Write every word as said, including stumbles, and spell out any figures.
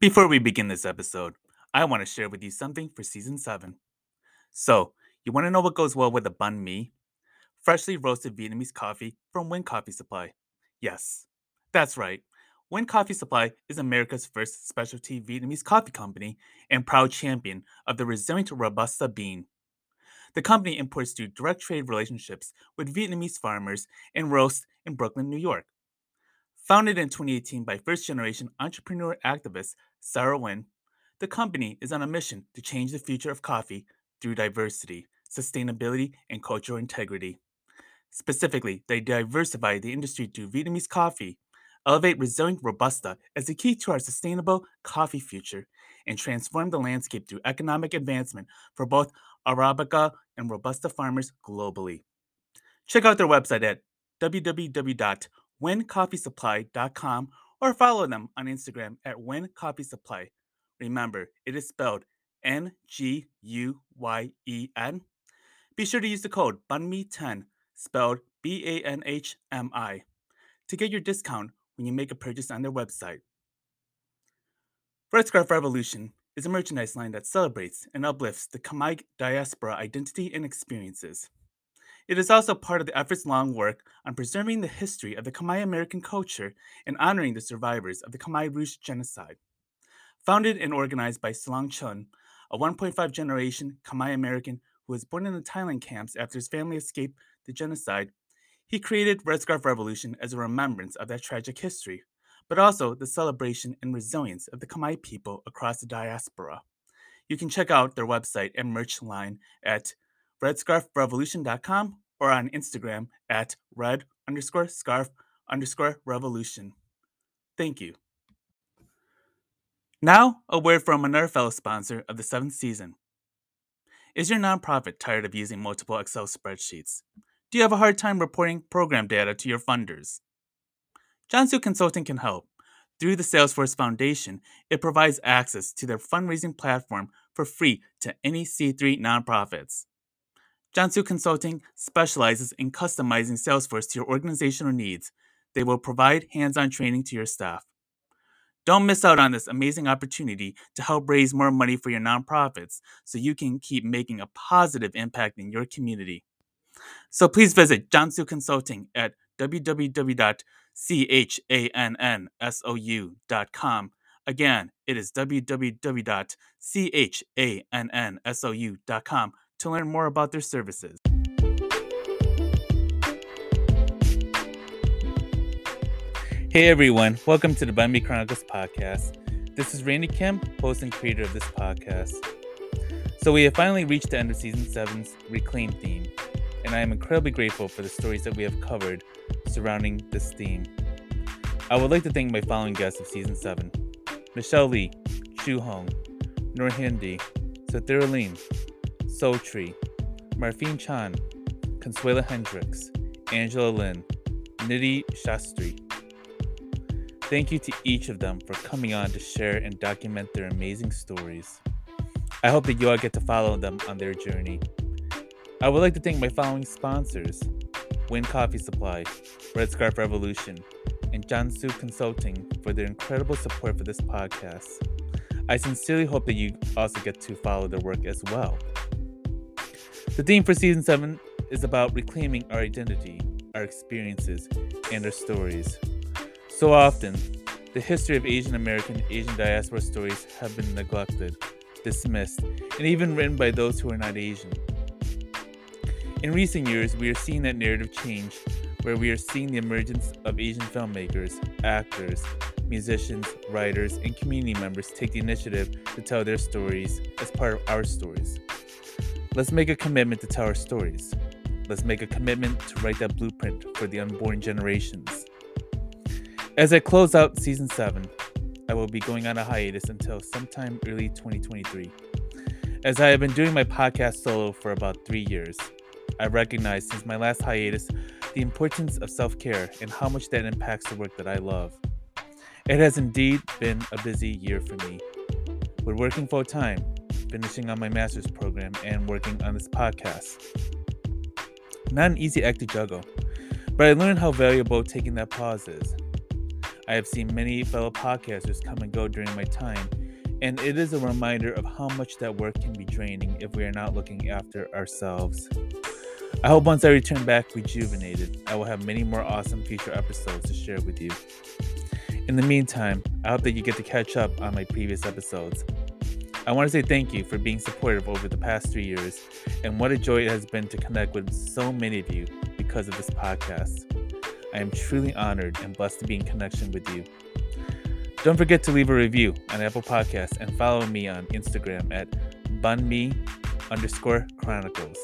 Before we begin this episode, I want to share with you something for Season seven. So, you want to know what goes well with a banh mi? Freshly roasted Vietnamese coffee from Nguyen Coffee Supply. Yes, that's right. Nguyen Coffee Supply is America's first specialty Vietnamese coffee company and proud champion of the resilient Robusta bean. The company imports through direct trade relationships with Vietnamese farmers and roasts in Brooklyn, New York. Founded in twenty eighteen by first-generation entrepreneur activist Sarah Nguyen, the company is on a mission to change the future of coffee through diversity, sustainability, and cultural integrity. Specifically, they diversify the industry through Vietnamese coffee, elevate resilient Robusta as the key to our sustainable coffee future, and transform the landscape through economic advancement for both Arabica and Robusta farmers globally. Check out their website at w w w dot win coffee supply dot com or follow them on Instagram at wincoffeesupply. Remember, it is spelled N G U Y E N. Be sure to use the code B A N M I ten, spelled B A N H M I, to get your discount when you make a purchase on their website. Red Scarf Revolution is a merchandise line that celebrates and uplifts the Khmer diaspora identity and experiences. It is also part of the effort's long work on preserving the history of the Khmer American culture and honoring the survivors of the Khmer Rouge genocide. Founded and organized by Slong Chun, a one point five generation Khmer American who was born in the Thailand camps after his family escaped the genocide, he created Red Scarf Revolution as a remembrance of that tragic history, but also the celebration and resilience of the Khmer people across the diaspora. You can check out their website and merch line at red scarf revolution dot com or on Instagram at red underscore scarf underscore revolution. Thank you. Now, a word from another fellow sponsor of the seventh season. Is your nonprofit tired of using multiple Excel spreadsheets? Do you have a hard time reporting program data to your funders? Chann Sou Consulting can help. Through the Salesforce Foundation, it provides access to their fundraising platform for free to any C three nonprofits. Chann Sou Consulting specializes in customizing Salesforce to your organizational needs. They will provide hands-on training to your staff. Don't miss out on this amazing opportunity to help raise more money for your nonprofits so you can keep making a positive impact in your community. So please visit Chann Sou Consulting at w w w dot chann sou dot com. Again, it is w w w dot chann sou dot com to learn more about their services. Hey everyone, welcome to the Banh Mi Chronicles podcast. This is Randy Kemp, host and creator of this podcast. So we have finally reached the end of Season seven's Reclaim theme, and I am incredibly grateful for the stories that we have covered surrounding this theme. I would like to thank my following guests of Season seven. Michelle Li, Ju Hong, Noor Hindi, Sotheara Lim, So Tree, Marpheen Chann, Consuela Hendricks, Angela Lin, Nidhi Shastri. Thank you to each of them for coming on to share and document their amazing stories. I hope that you all get to follow them on their journey. I would like to thank my following sponsors: Nguyen Coffee Supply, Red Scarf Revolution, and Chann Sou Consulting for their incredible support for this podcast. I sincerely hope that you also get to follow their work as well. The theme for Season seven is about reclaiming our identity, our experiences, and our stories. So often, the history of Asian American, Asian diaspora stories have been neglected, dismissed, and even written by those who are not Asian. In recent years, we are seeing that narrative change, where we are seeing the emergence of Asian filmmakers, actors, musicians, writers, and community members take the initiative to tell their stories as part of our stories. Let's make a commitment to tell our stories. Let's make a commitment to write that blueprint for the unborn generations. As I close out Season seven, I will be going on a hiatus until sometime early twenty twenty-three. As I have been doing my podcast solo for about three years, I recognize since my last hiatus the importance of self-care and how much that impacts the work that I love. It has indeed been a busy year for me, with working full-time, finishing on my master's program, and working on this podcast. Not an easy act to juggle, but I learned how valuable taking that pause is. I have seen many fellow podcasters come and go during my time, and it is a reminder of how much that work can be draining if we are not looking after ourselves. I hope once I return back rejuvenated, I will have many more awesome future episodes to share with you. In the meantime, I hope that you get to catch up on my previous episodes. I want to say thank you for being supportive over the past three years, and what a joy it has been to connect with so many of you because of this podcast. I am truly honored and blessed to be in connection with you. Don't forget to leave a review on Apple Podcasts and follow me on Instagram at Banh Mi underscore Chronicles.